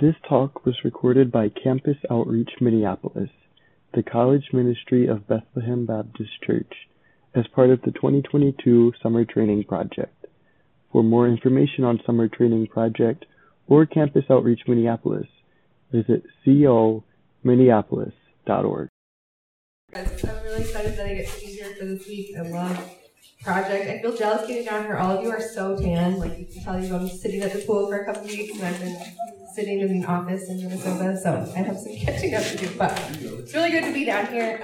This talk was recorded by Campus Outreach Minneapolis, the college ministry of Bethlehem Baptist Church, as part of the 2022 Summer Training Project. For more information on Summer Training Project or Campus Outreach Minneapolis, visit cominneapolis.org. I'm really excited that I get to be here for this week. I love project. I feel jealous getting down here. All of you are so tan. Like, you can tell you've been sitting at the pool for a couple of weeks, and I've been sitting in an office in Minnesota, so I have some catching up to do, but it's really good to be down here.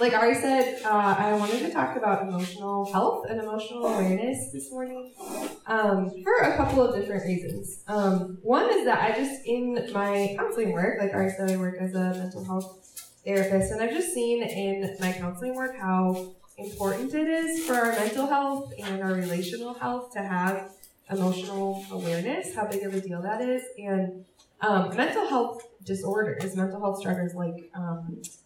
Like Ari said, I wanted to talk about emotional health and emotional awareness this morning for a couple of different reasons. One is that I just, in my counseling work, like Ari said, I work as a mental health therapist, and I've just seen in my counseling work how important it is for our mental health and our relational health to have emotional awareness, how big of a deal that is. And mental health disorders, mental health struggles like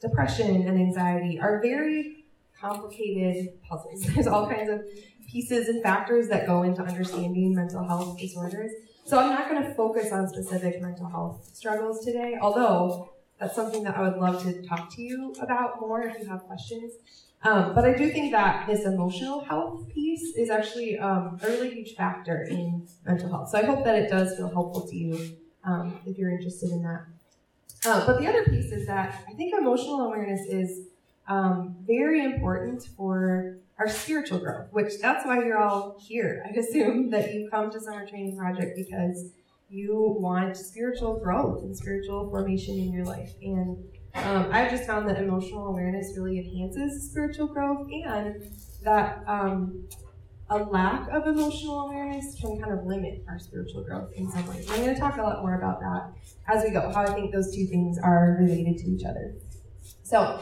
depression and anxiety are very complicated puzzles. There's all kinds of pieces and factors that go into understanding mental health disorders. So I'm not going to focus on specific mental health struggles today, although that's something that I would love to talk to you about more if you have questions. But I do think that this emotional health piece is actually a really huge factor in mental health. So I hope that it does feel helpful to you if you're interested in that. But the other piece is that I think emotional awareness is very important for our spiritual growth, which that's why you're all here. I'd assume that you come to Summer Training Project because you want spiritual growth and spiritual formation in your life. And I've just found that emotional awareness really enhances spiritual growth, and that a lack of emotional awareness can kind of limit our spiritual growth in some ways. I'm going to talk a lot more about that as we go, how I think those two things are related to each other. So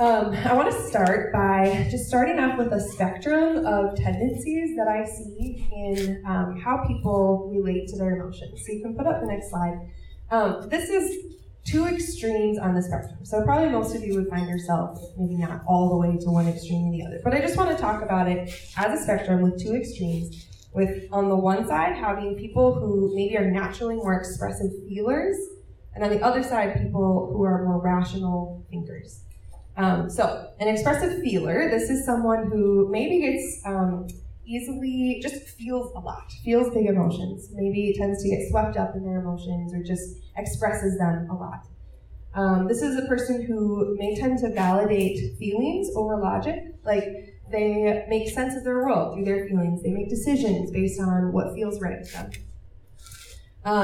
I want to start by just starting off with a spectrum of tendencies that I see in how people relate to their emotions. So you can put up the next slide. This is two extremes on the spectrum. So probably most of you would find yourself maybe not all the way to one extreme or the other. But I just want to talk about it as a spectrum with two extremes, with on the one side having people who maybe are naturally more expressive feelers, and on the other side people who are more rational thinkers. So an expressive feeler, this is someone who maybe gets easily, just feels a lot, feels big emotions. Maybe tends to get swept up in their emotions or just expresses them a lot. This is a person who may tend to validate feelings over logic. Like, they make sense of their world through their feelings. They make decisions based on what feels right to them.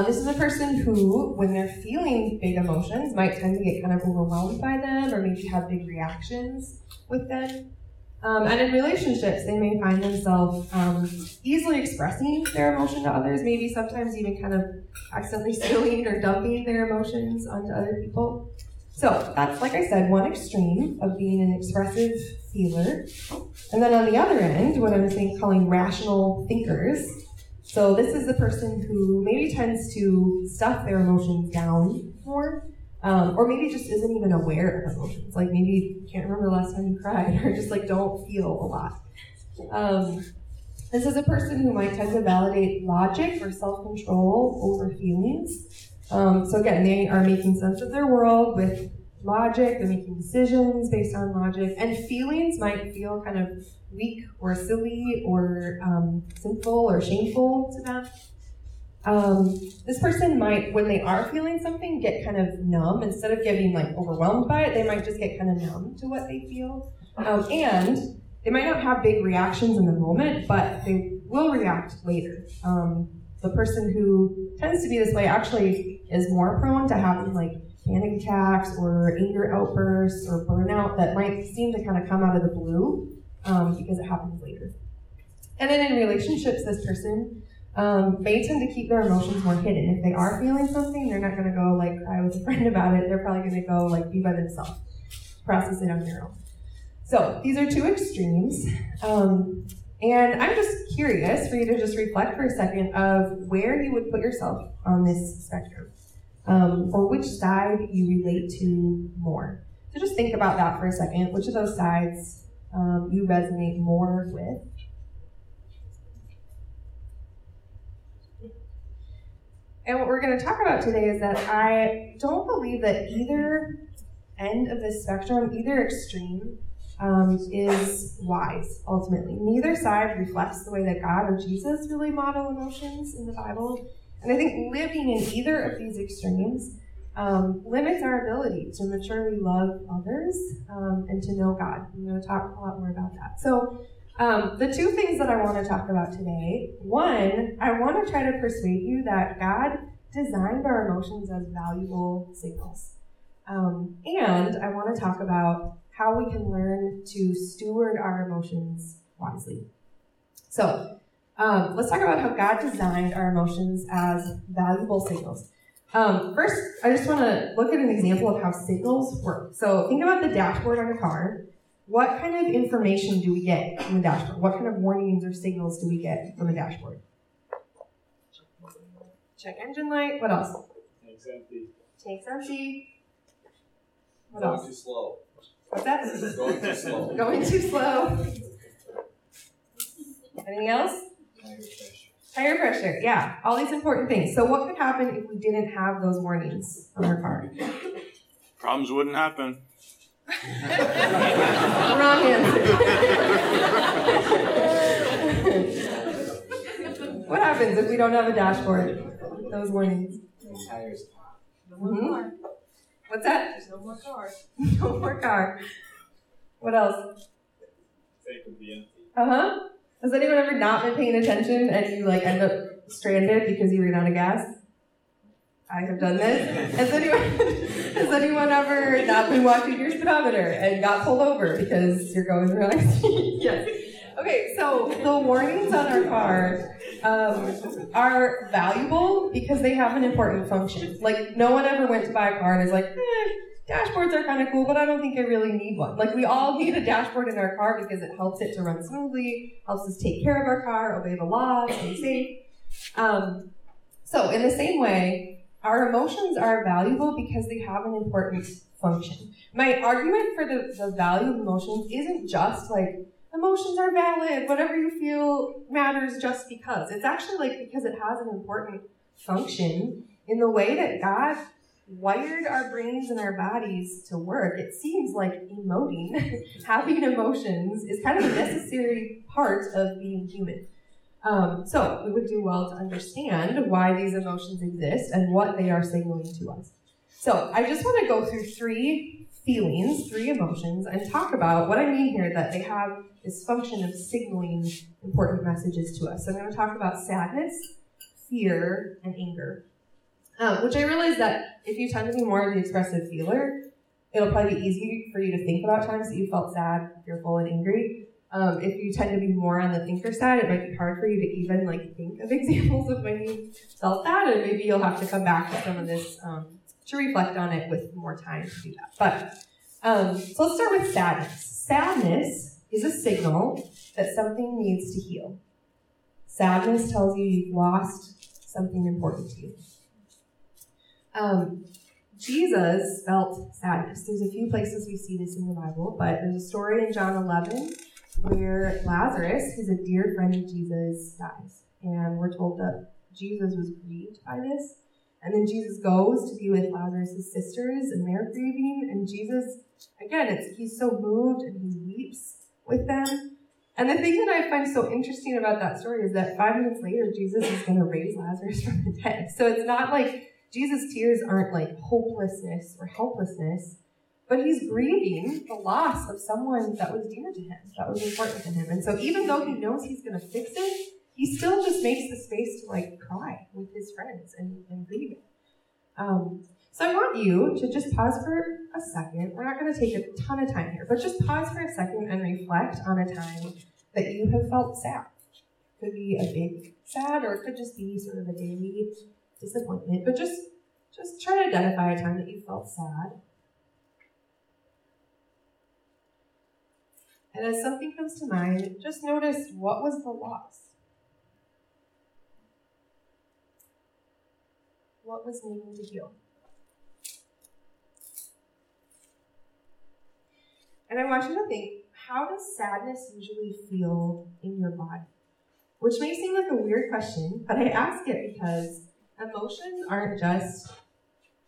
This is a person who, when they're feeling big emotions, might tend to get kind of overwhelmed by them or maybe have big reactions with them. And in relationships, they may find themselves easily expressing their emotion to others, maybe sometimes even kind of accidentally spilling or dumping their emotions onto other people. So that's, like I said, one extreme of being an expressive feeler. And then on the other end, what I'm calling rational thinkers. So this is the person who maybe tends to stuff their emotions down more. Or maybe just isn't even aware of emotions. Like, maybe you can't remember the last time you cried, or just like don't feel a lot. This is a person who might tend to validate logic or self-control over feelings. So again, they are making sense of their world with logic. They're making decisions based on logic. And feelings might feel kind of weak or silly or sinful or shameful to them. This person might, when they are feeling something, get kind of numb. Instead of getting like overwhelmed by it, they might just get kind of numb to what they feel. And they might not have big reactions in the moment, but they will react later. The person who tends to be this way actually is more prone to having like panic attacks or anger outbursts or burnout that might seem to kind of come out of the blue because it happens later. And then in relationships, this person they tend to keep their emotions more hidden. If they are feeling something, they're not going to go like cry with a friend about it. They're probably going to go like be by themselves, process it on their own. So these are two extremes. And I'm just curious for you to just reflect for a second of where you would put yourself on this spectrum, or which side you relate to more. So just think about that for a second. Which of those sides you resonate more with? And what we're going to talk about today is that I don't believe that either end of the spectrum, either extreme, is wise, ultimately. Neither side reflects the way that God or Jesus really model emotions in the Bible. And I think living in either of these extremes limits our ability to maturely love others and to know God. I'm going to talk a lot more about that. So the two things that I want to talk about today, one, I want to try to persuade you that God designed our emotions as valuable signals. And I want to talk about how we can learn to steward our emotions wisely. So let's talk about how God designed our emotions as valuable signals. First, I just want to look at an example of how signals work. So think about the dashboard on a car. What kind of information do we get from the dashboard? What kind of warnings or signals do we get from the dashboard? Check engine light. What else? Tank's empty. Tank's empty. What going else? Too slow. What's that? Going too slow. Going too slow. Anything else? Higher pressure. Higher pressure, yeah. All these important things. So what could happen if we didn't have those warnings on our car? Problems wouldn't happen. Wrong answer. What happens if we don't have a dashboard? Those warnings. Tires pop. Mm-hmm. What's that? There's no more car. No more car. What else? It could be empty. Uh-huh. Has anyone ever not been paying attention and you like end up stranded because you ran out of gas? I have done this. Has anyone ever not been watching your speedometer and got pulled over because you're going through life? Yes. Okay, so the warnings on our car are valuable because they have an important function. Like, no one ever went to buy a car and is like, dashboards are kind of cool, but I don't think I really need one. Like, we all need a dashboard in our car because it helps it to run smoothly, helps us take care of our car, obey the law, stay safe. So in the same way, our emotions are valuable because they have an important function. My argument for the value of emotions isn't just like, emotions are valid, whatever you feel matters just because. It's actually like because it has an important function in the way that God wired our brains and our bodies to work. It seems like emoting, having emotions is kind of a necessary part of being human. So we would do well to understand why these emotions exist and what they are signaling to us. So I just want to go through three feelings, three emotions, and talk about what I mean here, that they have this function of signaling important messages to us. So I'm going to talk about sadness, fear, and anger, which I realize that if you tend to be more of the expressive feeler, it'll probably be easy for you to think about times that you felt sad, fearful, and angry. If you tend to be more on the thinker side, it might be hard for you to even like think of examples of when you felt that, and maybe you'll have to come back to some of this to reflect on it with more time to do that. But so let's start with sadness. Sadness is a signal that something needs to heal. Sadness tells you you've lost something important to you. Jesus felt sadness. There's a few places we see this in the Bible, but there's a story in John 11 where Lazarus, who's a dear friend of Jesus, dies. And we're told that Jesus was grieved by this. And then Jesus goes to be with Lazarus' sisters, and they're grieving. And Jesus, again, he's so moved, and he weeps with them. And the thing that I find so interesting about that story is that 5 minutes later, Jesus is going to raise Lazarus from the dead. So it's not like Jesus' tears aren't like hopelessness or helplessness, but he's grieving the loss of someone that was dear to him, that was important to him. And so even though he knows he's going to fix it, he still just makes the space to like cry with his friends and grieve it. So I want you to just pause for a second. We're not going to take a ton of time here, but just pause for a second and reflect on a time that you have felt sad. It could be a big sad, or it could just be sort of a daily disappointment. But just try to identify a time that you felt sad. And as something comes to mind, just notice, what was the loss? What was needing to heal? And I want you to think, how does sadness usually feel in your body? Which may seem like a weird question, but I ask it because Emotions aren't just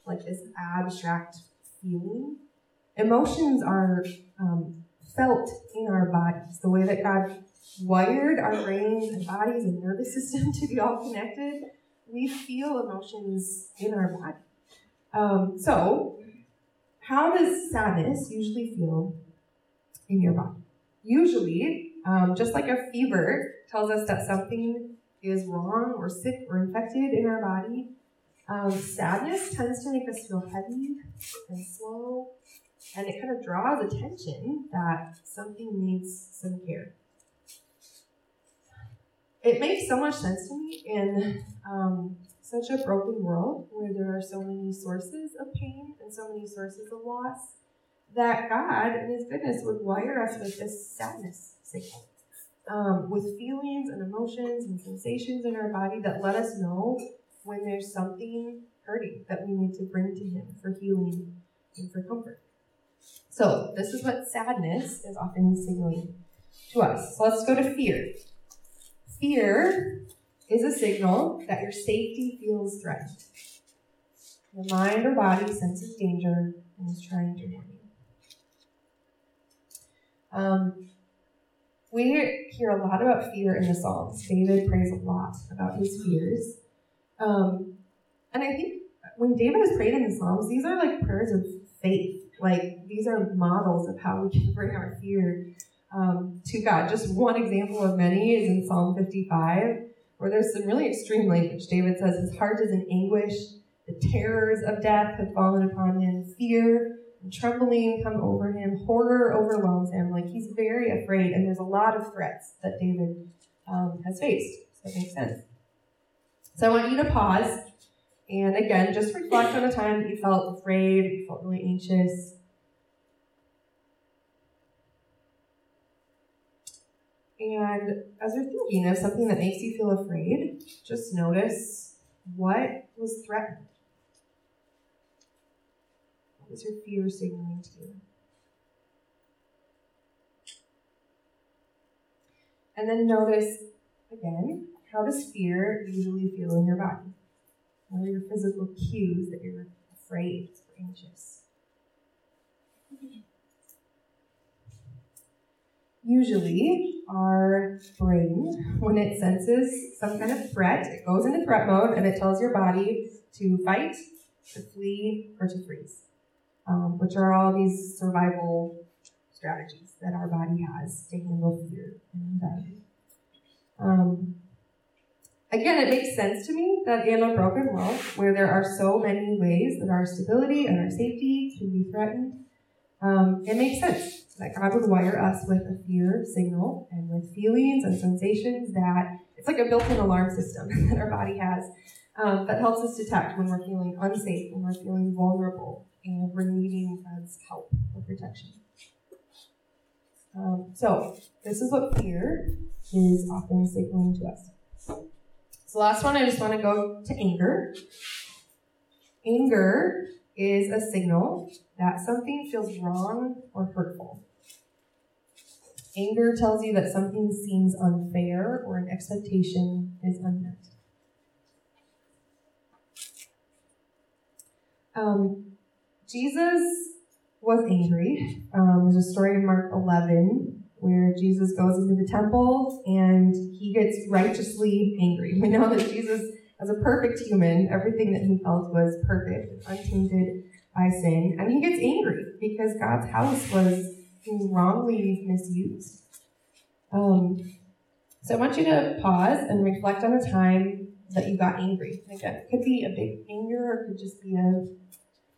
like this abstract feeling. Emotions are felt in our bodies, the way that God wired our brains and bodies and nervous system to be all connected. We feel emotions in our body. So, how does sadness usually feel in your body? Usually, just like a fever tells us that something is wrong or sick or infected in our body, sadness tends to make us feel heavy and slow, and it kind of draws attention that something needs some care. It makes so much sense to me in such a broken world where there are so many sources of pain and so many sources of loss that God, in His goodness, would wire us with this sadness signal, with feelings and emotions and sensations in our body that let us know when there's something hurting that we need to bring to Him for healing and for comfort. So this is what sadness is often signaling to us. So let's go to fear. Fear is a signal that your safety feels threatened. Your mind or body senses danger and is trying to warn you. We hear a lot about fear in the Psalms. David prays a lot about his fears. And I think when David has prayed in the Psalms, these are like prayers of faith. Like, these are models of how we can bring our fear to God. Just one example of many is in Psalm 55, where there's some really extreme language. David says his heart is in anguish, the terrors of death have fallen upon him, fear and trembling come over him, horror overwhelms him. Like, he's very afraid, and there's a lot of threats that David has faced. So that makes sense. So I want you to pause and, again, just reflect on a time that you felt afraid, you felt really anxious. And as you're thinking of something that makes you feel afraid, just notice what was threatened. What was your fear signaling to you? And then notice, again, how does fear usually feel in your body? What are your physical cues that you're afraid or anxious? Usually, our brain, when it senses some kind of threat, it goes into threat mode and it tells your body to fight, to flee, or to freeze, which are all these survival strategies that our body has to handle fear and anxiety. Again, it makes sense to me that in a broken world where there are so many ways that our stability and our safety can be threatened, it makes sense that God would wire us with a fear signal and with feelings and sensations that it's like a built-in alarm system that our body has that helps us detect when we're feeling unsafe, when we're feeling vulnerable, and we're needing God's help or protection. So this is what fear is often signaling to us. So last one, I just want to go to anger. Anger is a signal that something feels wrong or hurtful. Anger tells you that something seems unfair or an expectation is unmet. Jesus was angry. There's a story in Mark 11 where Jesus goes into the temple and he gets righteously angry. We know that Jesus, as a perfect human, everything that he felt was perfect, untainted by sin, and he gets angry because God's house was being wrongly misused. So I want you to pause and reflect on a time that you got angry. Again, it could be a big anger or it could just be a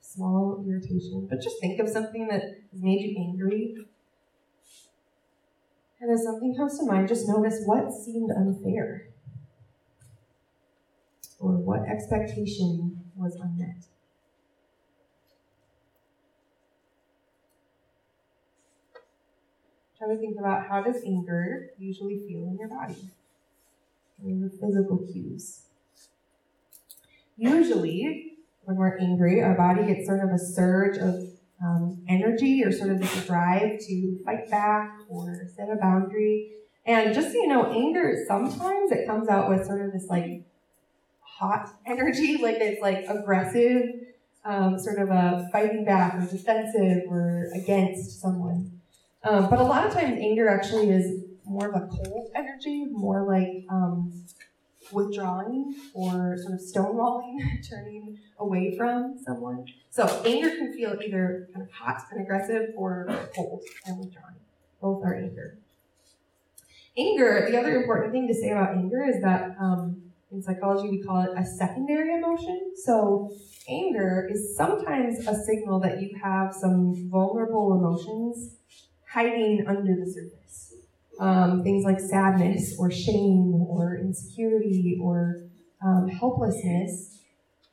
small irritation, but just think of something that has made you angry. And as something comes to mind, just notice what seemed unfair or what expectation was unmet. Try to think about how does anger usually feel in your body, in your physical cues. Usually, when we're angry, our body gets sort of a surge of energy or sort of this drive to fight back or set a boundary. And just so you know, anger, sometimes it comes out with sort of this like hot energy, like it's like aggressive, sort of a fighting back or defensive or against someone. But a lot of times anger actually is more of a cold energy, more like withdrawing or sort of stonewalling, turning away from someone. So anger can feel either kind of hot and aggressive or cold and withdrawing. Both are anger. Anger, the other important thing to say about anger is that in psychology we call it a secondary emotion. So anger is sometimes a signal that you have some vulnerable emotions hiding under the surface. Things like sadness or shame or insecurity or helplessness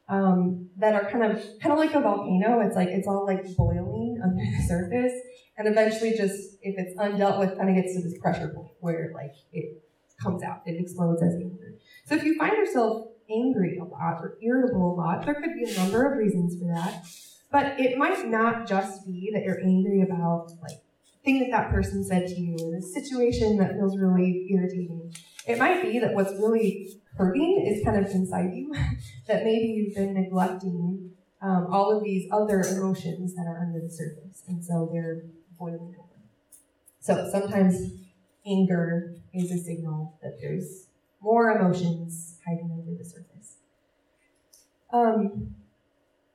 that are kind of like a volcano. It's like it's all like boiling under the surface, and eventually, just if it's undealt with, kind of gets to this pressure point where like it comes out, it explodes as anger. So if you find yourself angry a lot or irritable a lot, there could be a number of reasons for that, but it might not just be that you're angry about like thing that that person said to you, or the situation that feels really irritating. It might be that what's really hurting is kind of inside you, that maybe you've been neglecting all of these other emotions that are under the surface, and so they're boiling over. So sometimes anger is a signal that there's more emotions hiding under the surface.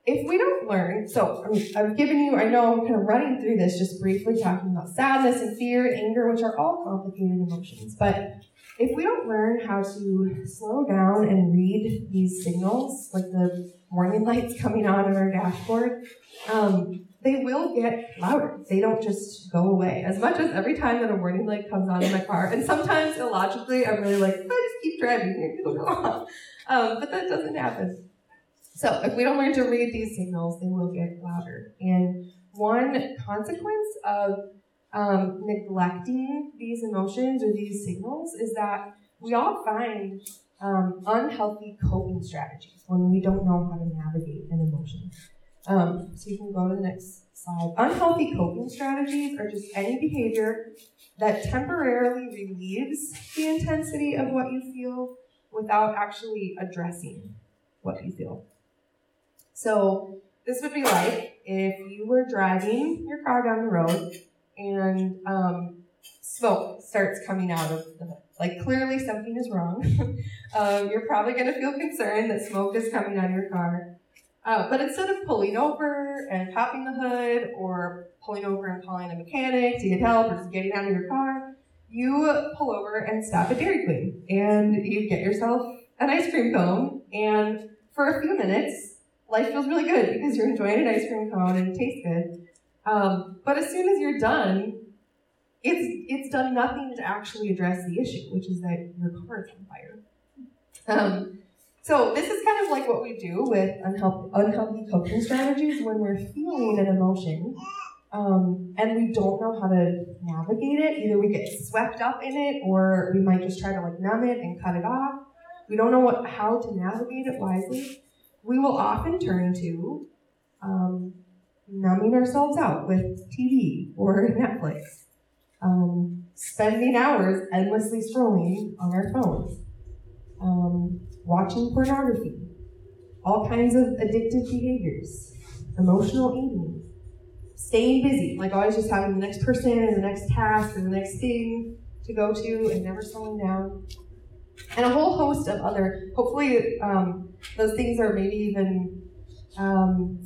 If we don't learn, so I've given you, I know I'm kind of running through this just briefly talking about sadness and fear and anger, which are all complicated emotions, but if we don't learn how to slow down and read these signals, like the warning lights coming on our dashboard, they will get louder. They don't just go away. As much as every time that a warning light comes on in my car, and sometimes illogically I'm really like, I just keep driving, it'll go on. But that doesn't happen. So if we don't learn to read these signals, they will get louder. And one consequence of neglecting these emotions or these signals is that we all find unhealthy coping strategies when we don't know how to navigate an emotion. So you can go to the next slide. Unhealthy coping strategies are just any behavior that temporarily relieves the intensity of what you feel without actually addressing what you feel. So this would be like if you were driving your car down the road and smoke starts coming out of the hood. Like clearly something is wrong. You're probably going to feel concerned that smoke is coming out of your car. But instead of pulling over and popping the hood or pulling over and calling a mechanic to get help or just getting out of your car, you pull over and stop at Dairy Queen and you get yourself an ice cream cone, and for a few minutes, life feels really good because you're enjoying an ice cream cone and it tastes good. But as soon as you're done, it's done nothing to actually address the issue, which is that your car is on fire. So this is kind of like what we do with unhealthy coping strategies when we're feeling an emotion and we don't know how to navigate it. Either we get swept up in it, or we might just try to like numb it and cut it off. We don't know how to navigate it wisely. We will often turn to numbing ourselves out with TV or Netflix, spending hours endlessly scrolling on our phones, watching pornography, all kinds of addictive behaviors, emotional eating, staying busy, like always just having the next person and the next task and the next thing to go to and never slowing down. And a whole host of other, hopefully those things are maybe even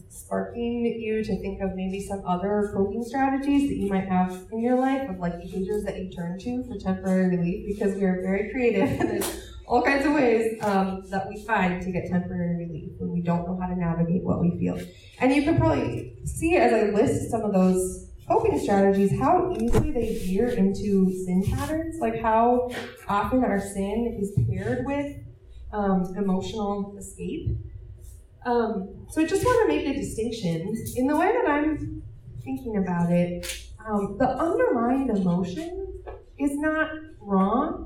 sparking you to think of maybe some other coping strategies that you might have in your life of like behaviors that you turn to for temporary relief, because we are very creative and there's all kinds of ways that we find to get temporary relief when we don't know how to navigate what we feel. And you can probably see as I list some of those coping strategies, how easily they veer into sin patterns, like how often our sin is paired with emotional escape. So I just want to make a distinction. In the way that I'm thinking about it, the underlying emotion is not wrong.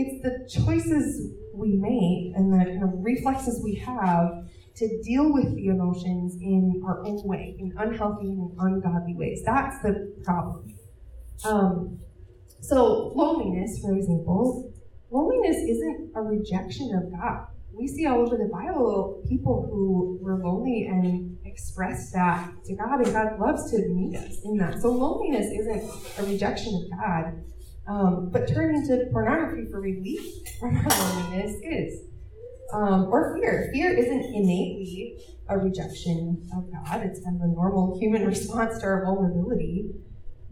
It's the choices we make and the kind of reflexes we have to deal with the emotions in our own way, in unhealthy and ungodly ways. That's the problem. So loneliness, for example, loneliness isn't a rejection of God. we see all over the Bible people who were lonely and expressed that to God, and God loves to meet us in that. So loneliness isn't a rejection of God, but turning to pornography for relief from our loneliness is. Or fear. Fear isn't innately a rejection of God. It's kind of a normal human response to our vulnerability.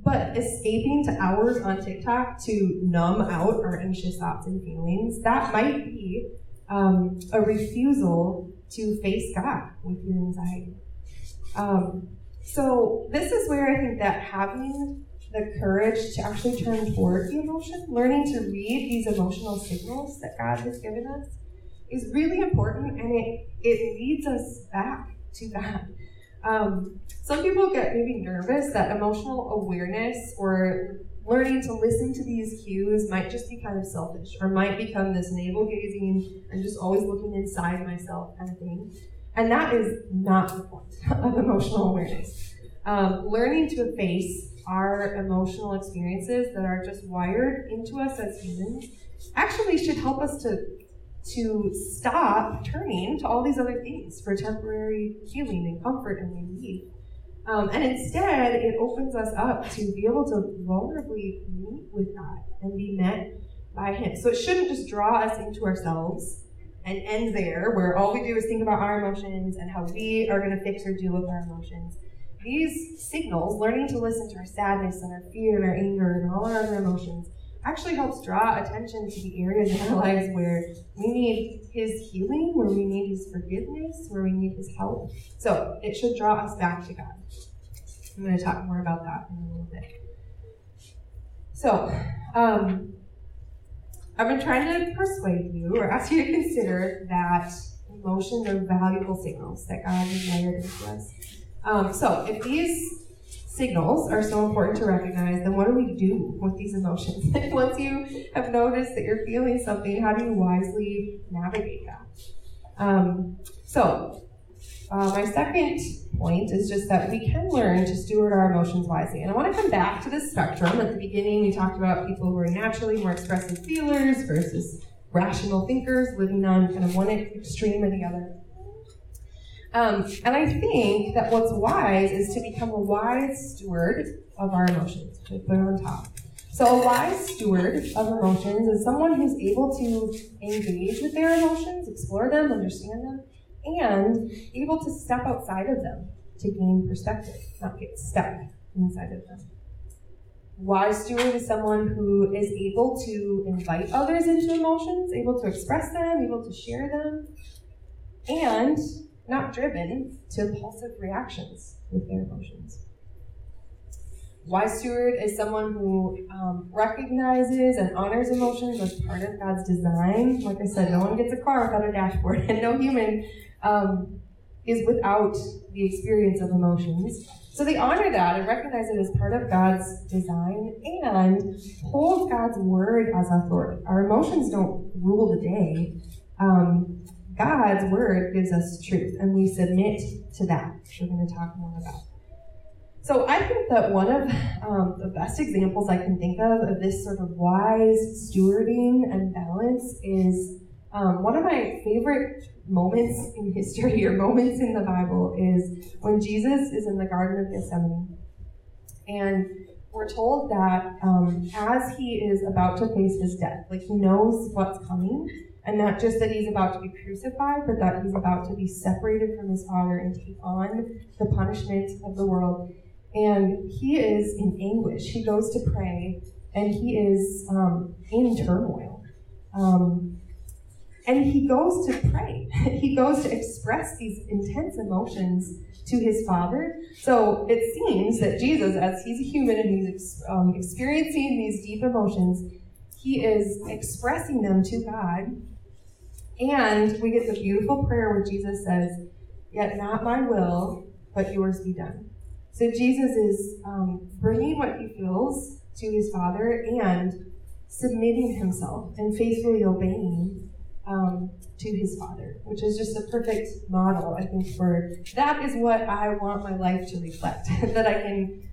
But escaping to hours on TikTok to numb out our anxious thoughts and feelings, that might be a refusal to face God with your anxiety. So this is where I think that having the courage to actually turn toward the emotion, learning to read these emotional signals that God has given us, is really important, and it leads us back to God. Some people get maybe nervous that emotional awareness or learning to listen to these cues might just be kind of selfish, or might become this navel-gazing and just always looking inside myself kind of thing. And that is not the point of emotional awareness. Learning to face our emotional experiences that are just wired into us as humans actually should help us to stop turning to all these other things for temporary healing and comfort and relief. And instead, it opens us up to be able to vulnerably meet with God and be met by Him. So it shouldn't just draw us into ourselves and end there, where all we do is think about our emotions and how we are going to fix or deal with our emotions. These signals, learning to listen to our sadness and our fear and our anger and all our other emotions, actually helps draw attention to the areas in our lives where we need His healing, where we need His forgiveness, where we need His help. So it should draw us back to God. I'm going to talk more about that in a little bit. So I've been trying to persuade you or ask you to consider that emotions are valuable signals that God has wired into us. So if these signals are so important to recognize, then what do we do with these emotions? Once you have noticed that you're feeling something, how do you wisely navigate that? My second point is just that we can learn to steward our emotions wisely. And I want to come back to this spectrum. At the beginning, we talked about people who are naturally more expressive feelers versus rational thinkers, living on kind of one extreme or the other. And I think that what's wise is to become a wise steward of our emotions. We put it on top. So a wise steward of emotions is someone who's able to engage with their emotions, explore them, understand them, and able to step outside of them to gain perspective, not get stuck inside of them. Wise steward is someone who is able to invite others into emotions, able to express them, able to share them, and not driven to impulsive reactions with their emotions. Wise steward is someone who recognizes and honors emotions as part of God's design. Like I said, no one gets a car without a dashboard, and no human is without the experience of emotions. So they honor that and recognize it as part of God's design and hold God's word as authority. Our emotions don't rule the day. God's word gives us truth, and we submit to that, which we're going to talk more about. So I think that one of the best examples I can think of this sort of wise stewarding and balance is one of my favorite moments in history, or moments in the Bible, is when Jesus is in the Garden of Gethsemane. And we're told that as he is about to face his death, like he knows what's coming, and not just that he's about to be crucified, but that he's about to be separated from his Father and take on the punishment of the world. And he is in anguish. He goes to pray, and he is in turmoil. And he goes to pray. He goes to express these intense emotions to his Father. So it seems that Jesus, as he's a human and he's experiencing these deep emotions, he is expressing them to God. And we get the beautiful prayer where Jesus says, "Yet not my will, but yours be done." So Jesus is bringing what he feels to his Father and submitting himself and faithfully obeying to his Father, which is just a perfect model, I think, for that is what I want my life to reflect, that I can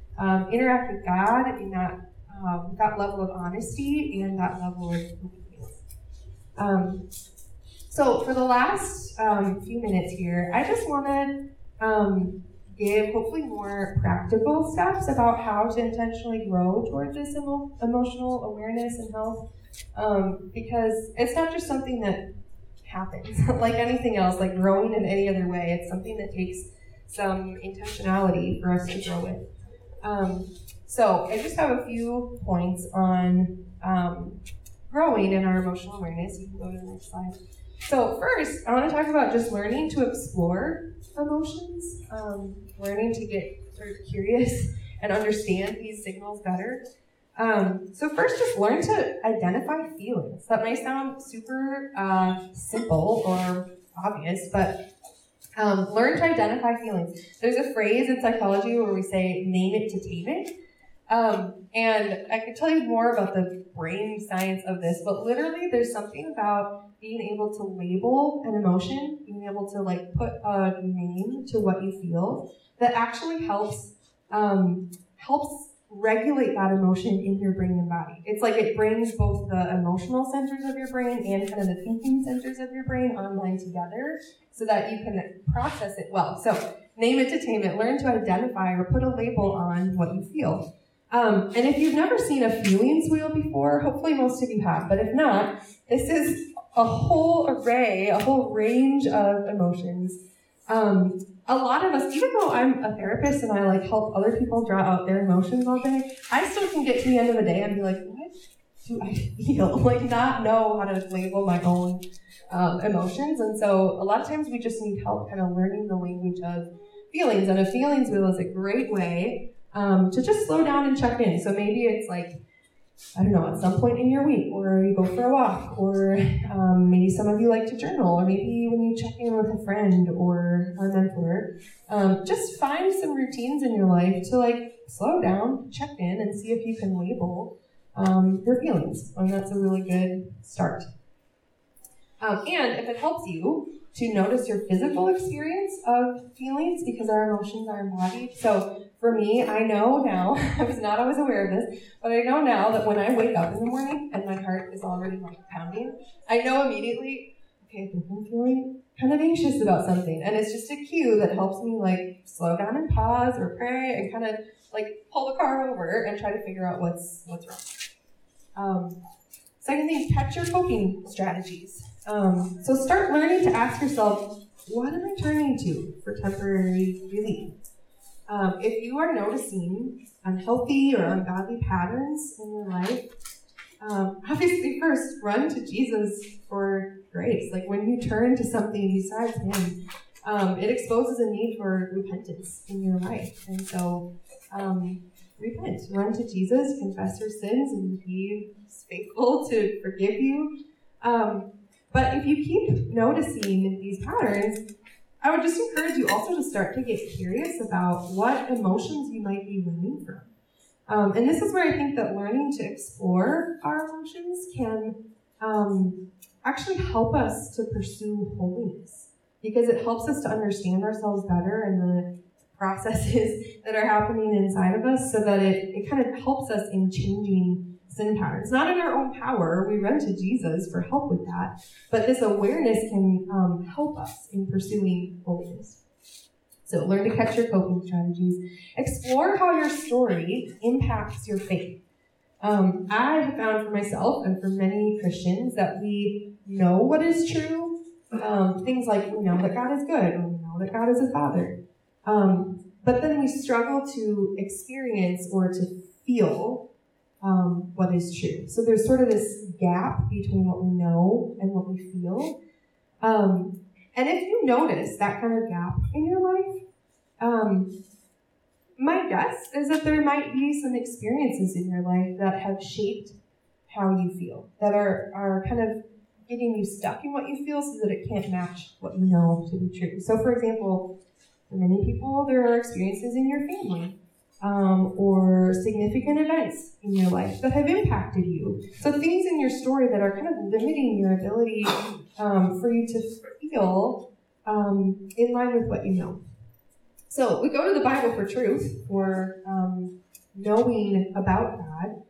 interact with God in that level of honesty and that level of obedience. So for the last few minutes here, I just want to give hopefully more practical steps about how to intentionally grow toward this emotional awareness and health, because it's not just something that happens like anything else, like growing in any other way. It's something that takes some intentionality for us to grow with. So I just have a few points on growing in our emotional awareness. You can go to the next slide. So first, I want to talk about just learning to explore emotions, learning to get sort of curious and understand these signals better. So first, just learn to identify feelings. That may sound super simple or obvious, but learn to identify feelings. There's a phrase in psychology where we say, name it to tame it. And I could tell you more about the brain science of this, but literally there's something about being able to label an emotion, being able to like put a name to what you feel, that actually helps regulate that emotion in your brain and body. It's like it brings both the emotional centers of your brain and kind of the thinking centers of your brain online together so that you can process it well. So name it to tame it. Learn to identify or put a label on what you feel. And if you've never seen a feelings wheel before, hopefully most of you have, but if not, this is a whole array, a whole range of emotions. A lot of us, even though I'm a therapist and I like help other people draw out their emotions all day, I still can get to the end of the day and be like, what do I feel? Like not know how to label my own emotions. And so a lot of times we just need help kind of learning the language of feelings. And a feelings wheel is a great way to just slow down and check in. So maybe it's like, I don't know, at some point in your week, or you go for a walk, or maybe some of you like to journal, or maybe when you check in with a friend or a mentor, just find some routines in your life to like slow down, check in, and see if you can label your feelings. And that's a really good start. And if it helps you to notice your physical experience of feelings, because our emotions are embodied. So for me, I know now, I was not always aware of this, but I know now that when I wake up in the morning and my heart is already like pounding, I know immediately, okay, I think I'm feeling kind of anxious about something. And it's just a cue that helps me like slow down and pause or pray and kind of like pull the car over and try to figure out what's wrong. Second thing, catch your coping strategies. So start learning to ask yourself, what am I turning to for temporary relief? If you are noticing unhealthy or ungodly patterns in your life, obviously first, run to Jesus for grace. Like when you turn to something besides Him, it exposes a need for repentance in your life. And so repent. Run to Jesus, confess your sins, and He is faithful to forgive you. But if you keep noticing these patterns, I would just encourage you also to start to get curious about what emotions you might be running from. And this is where I think that learning to explore our emotions can actually help us to pursue holiness, because it helps us to understand ourselves better and the processes that are happening inside of us, so that it kind of helps us in changing sin patterns. Not in our own power, we run to Jesus for help with that, but this awareness can help us in pursuing holiness. So learn to catch your coping strategies. Explore how your story impacts your faith. I have found for myself and for many Christians that we know what is true. Things like we know that God is good, or we know that God is a father. But then we struggle to experience or to feel what is true. So there's sort of this gap between what we know and what we feel. And if you notice that kind of gap in your life, my guess is that there might be some experiences in your life that have shaped how you feel, that are kind of getting you stuck in what you feel so that it can't match what you know to be true. So for example, for many people, there are experiences in your family or significant events in your life that have impacted you. So things in your story that are kind of limiting your ability for you to feel in line with what you know. So we go to the Bible for truth, for knowing about God,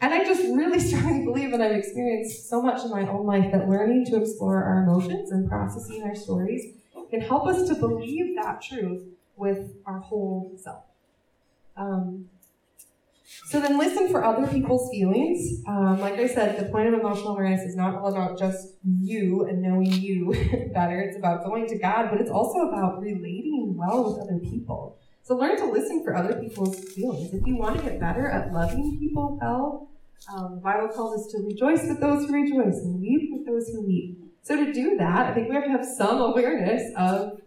And I just really strongly believe, and I've experienced so much in my own life, that learning to explore our emotions and processing our stories can help us to believe that truth with our whole self. So then listen for other people's feelings. Like I said, the point of emotional awareness is not all about just you and knowing you better. It's about going to God, but it's also about relating well with other people. So learn to listen for other people's feelings. If you want to get better at loving people well, the Bible calls us to rejoice with those who rejoice and weep with those who weep. So to do that, I think we have to have some awareness of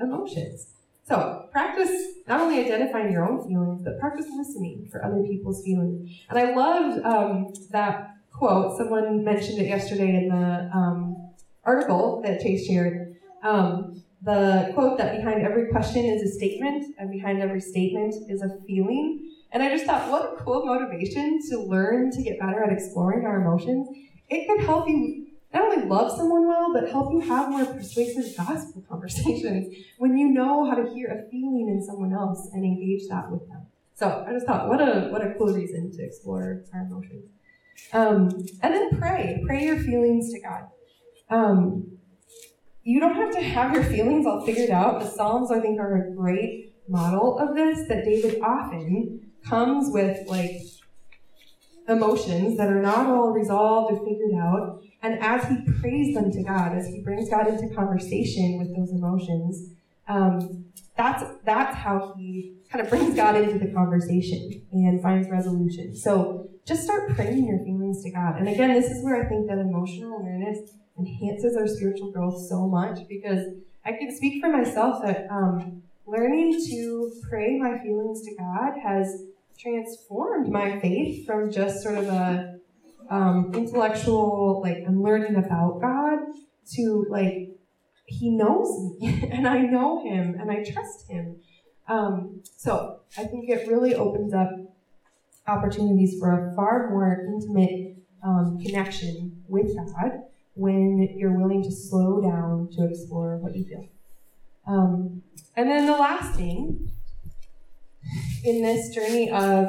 emotions. So practice not only identifying your own feelings, but practice listening for other people's feelings. And I loved that quote. Someone mentioned it yesterday in the article that Chase shared. The quote that behind every question is a statement, and behind every statement is a feeling. And I just thought, what a cool motivation to learn to get better at exploring our emotions. It could help you not only love someone well, but help you have more persuasive gospel conversations when you know how to hear a feeling in someone else and engage that with them. So I just thought, what a cool reason to explore our emotions. And then pray. Pray your feelings to God. You don't have to have your feelings all figured out. The Psalms, I think, are a great model of this, that David often comes with, like, emotions that are not all resolved or figured out, and as he prays them to God, as he brings God into conversation with those emotions, that's how he kind of brings God into the conversation and finds resolution. So just start praying your feelings to God. And again, this is where I think that emotional awareness enhances our spiritual growth so much, because I can speak for myself that learning to pray my feelings to God has transformed my faith from just sort of a intellectual, like, I'm learning about God, to, like, he knows me and I know him and I trust him. So I think it really opens up opportunities for a far more intimate connection with God when you're willing to slow down to explore what you feel. And then the last thing in this journey of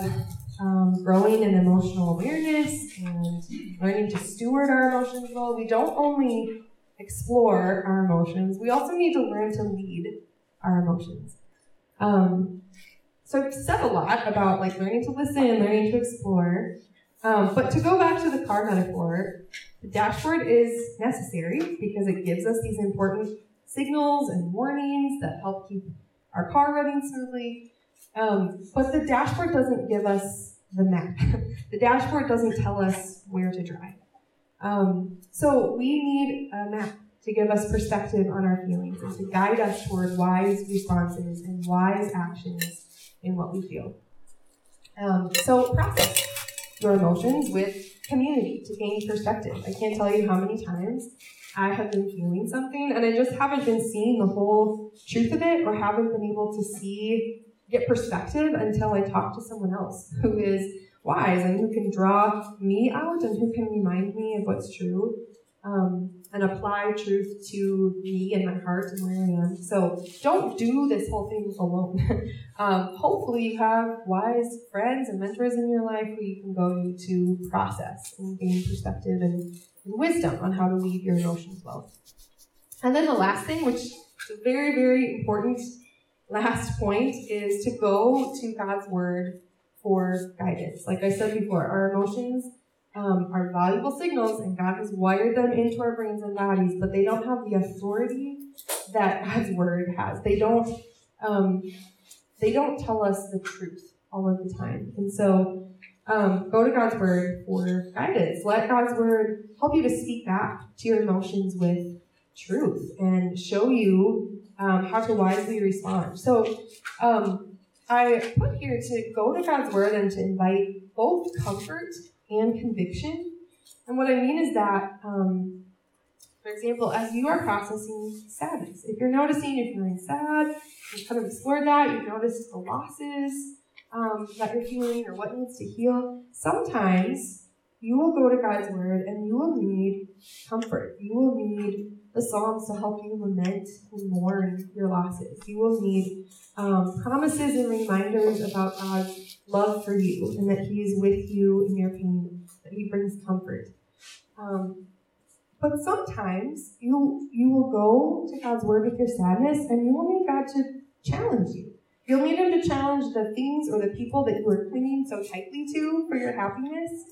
growing in emotional awareness and learning to steward our emotions well, we don't only explore our emotions, we also need to learn to lead our emotions. So I've said a lot about, like, learning to listen, learning to explore, but to go back to the car metaphor, the dashboard is necessary because it gives us these important signals and warnings that help keep our car running smoothly. But the dashboard doesn't give us the map. The dashboard doesn't tell us where to drive. So we need a map to give us perspective on our feelings and to guide us toward wise responses and wise actions in what we feel. So process your emotions with community to gain perspective. I can't tell you how many times I have been feeling something and I just haven't been seeing the whole truth of it, or haven't been able to get perspective until I talk to someone else who is wise and who can draw me out and who can remind me of what's true and apply truth to me and my heart and where I am. So don't do this whole thing alone. Hopefully you have wise friends and mentors in your life who you can go to process and gain perspective and wisdom on how to lead your emotions well. And then the last thing, which is a very, very important last point, is to go to God's word for guidance. Like I said before, our emotions are valuable signals, and God has wired them into our brains and bodies, but they don't have the authority that God's word has. They don't tell us the truth all of the time. And so go to God's word for guidance. Let God's word help you to speak back to your emotions with truth and show you how to wisely respond. So I put here to go to God's word and to invite both comfort and conviction. And what I mean is that, for example, as you are processing sadness, if you're noticing you're feeling sad, you've kind of explored that, you've noticed the losses that you're feeling or what needs to heal, sometimes you will go to God's word and you will need comfort. You will need the Psalms to help you lament and mourn your losses. You will need promises and reminders about God's love for you and that He is with you in your pain, that He brings comfort. But sometimes you will go to God's Word with your sadness, and you will need God to challenge you. You'll need Him to challenge the things or the people that you were clinging so tightly to for your happiness,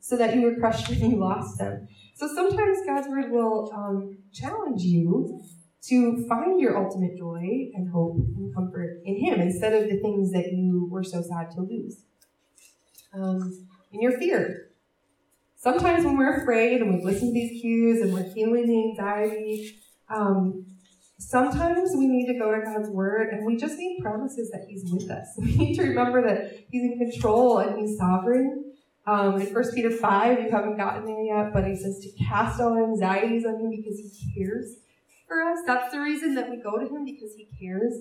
so that you were crushed when you lost them. So sometimes God's Word will challenge you to find your ultimate joy and hope and comfort in Him instead of the things that you were so sad to lose. In your fear. Sometimes when we're afraid and we've listened to these cues and we're feeling the anxiety, sometimes we need to go to God's Word, and we just need promises that He's with us. We need to remember that He's in control and He's sovereign. In 1 Peter 5, you haven't gotten there yet, but he says to cast all anxieties on Him because He cares for us. That's the reason that we go to Him, because He cares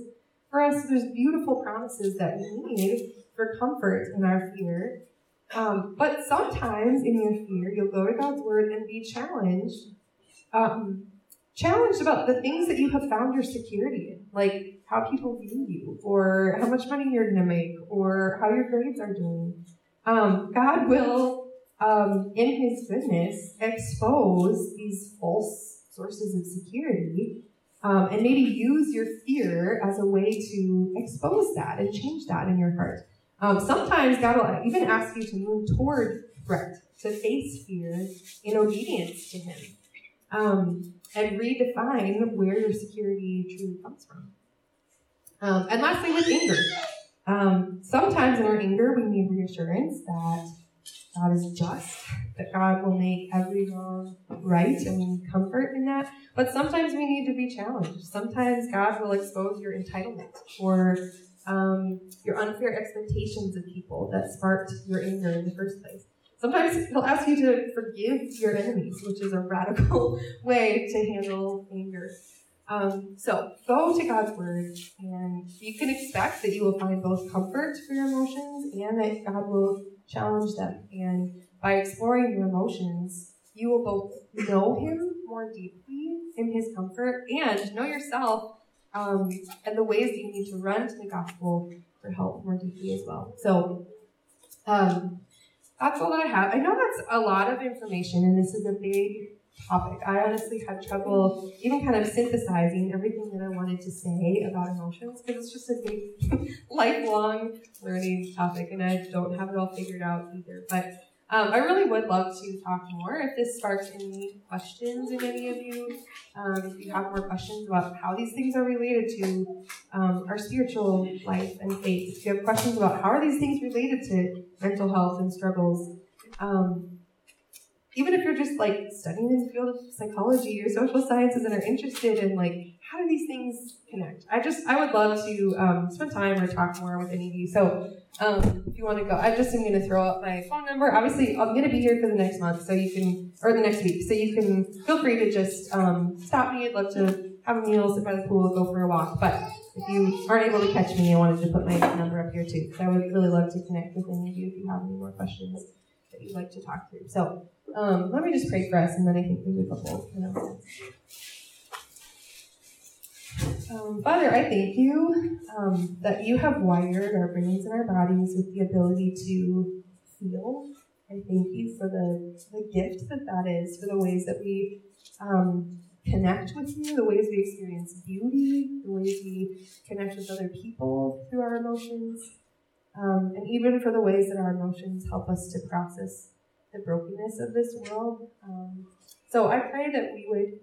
for us. There's beautiful promises that we need for comfort in our fear. But sometimes in your fear, you'll go to God's Word and be challenged about the things that you have found your security in, like how people view you, or how much money you're going to make, or how your grades are doing. God will, in His goodness, expose these false sources of security, and maybe use your fear as a way to expose that and change that in your heart. Sometimes God will even ask you to move toward threat, to face fear in obedience to Him, and redefine where your security truly comes from. And lastly, with anger. Sometimes in our anger, we need reassurance that God is just, that God will make every wrong right, and we need comfort in that. But sometimes we need to be challenged. Sometimes God will expose your entitlement or your unfair expectations of people that sparked your anger in the first place. Sometimes He'll ask you to forgive your enemies, which is a radical way to handle anger. So go to God's Word, and you can expect that you will find both comfort for your emotions and that God will challenge them. And by exploring your emotions, you will both know Him more deeply in His comfort and know yourself, and the ways that you need to run to the gospel for help more deeply as well. So that's all that I have. I know that's a lot of information, and this is a big topic. I honestly had trouble even kind of synthesizing everything that I wanted to say about emotions, because it's just a big lifelong learning topic, and I don't have it all figured out either. But I really would love to talk more if this sparks any questions in any of you. If you have more questions about how these things are related to our spiritual life and faith, if you have questions about how are these things related to mental health and struggles, even if you're just like studying in the field of psychology or social sciences and are interested in like how do these things connect, I would love to spend time or talk more with any of you. So. If you want to go, I'm going to throw up my phone number. Obviously, I'm going to be here for the next month, so you can, or the next week, so you can feel free to just stop me. I'd love to have a meal, sit by the pool, go for a walk. But if you aren't able to catch me, I wanted to put my number up here too. So I would really love to connect with any of you if you have any more questions that you'd like to talk through. So let me just pray for us, and then I think we would go. Father, I thank you that you have wired our brains and our bodies with the ability to feel. I thank you for the gift that is, for the ways that we connect with you, the ways we experience beauty, the ways we connect with other people through our emotions, and even for the ways that our emotions help us to process the brokenness of this world. So I pray that we would,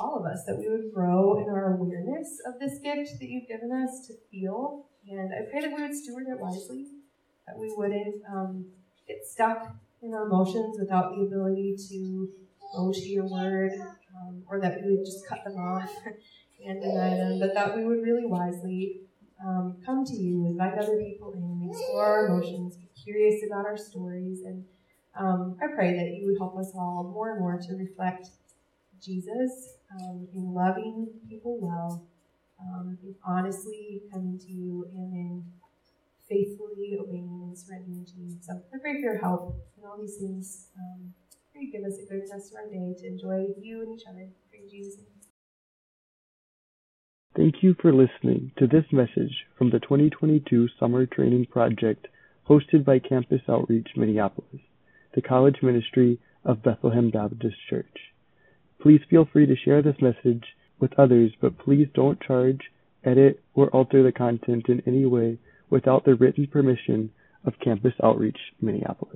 all of us, that we would grow in our awareness of this gift that you've given us to feel. And I pray that we would steward it wisely, that we wouldn't get stuck in our emotions without the ability to go to your word, or that we would just cut them off and deny them, but that we would really wisely come to you, invite other people in, explore our emotions, be curious about our stories. And I pray that you would help us all more and more to reflect Jesus, in loving people well, in honestly coming to you, and in faithfully obeying and surrendering to you. So I pray for your help and all these things. Pray you give us a good rest of our day to enjoy you and each other. through Jesus. Thank you for listening to this message from the 2022 Summer Training Project hosted by Campus Outreach Minneapolis, the college ministry of Bethlehem Baptist Church. Please feel free to share this message with others, but please don't charge, edit, or alter the content in any way without the written permission of Campus Outreach Minneapolis.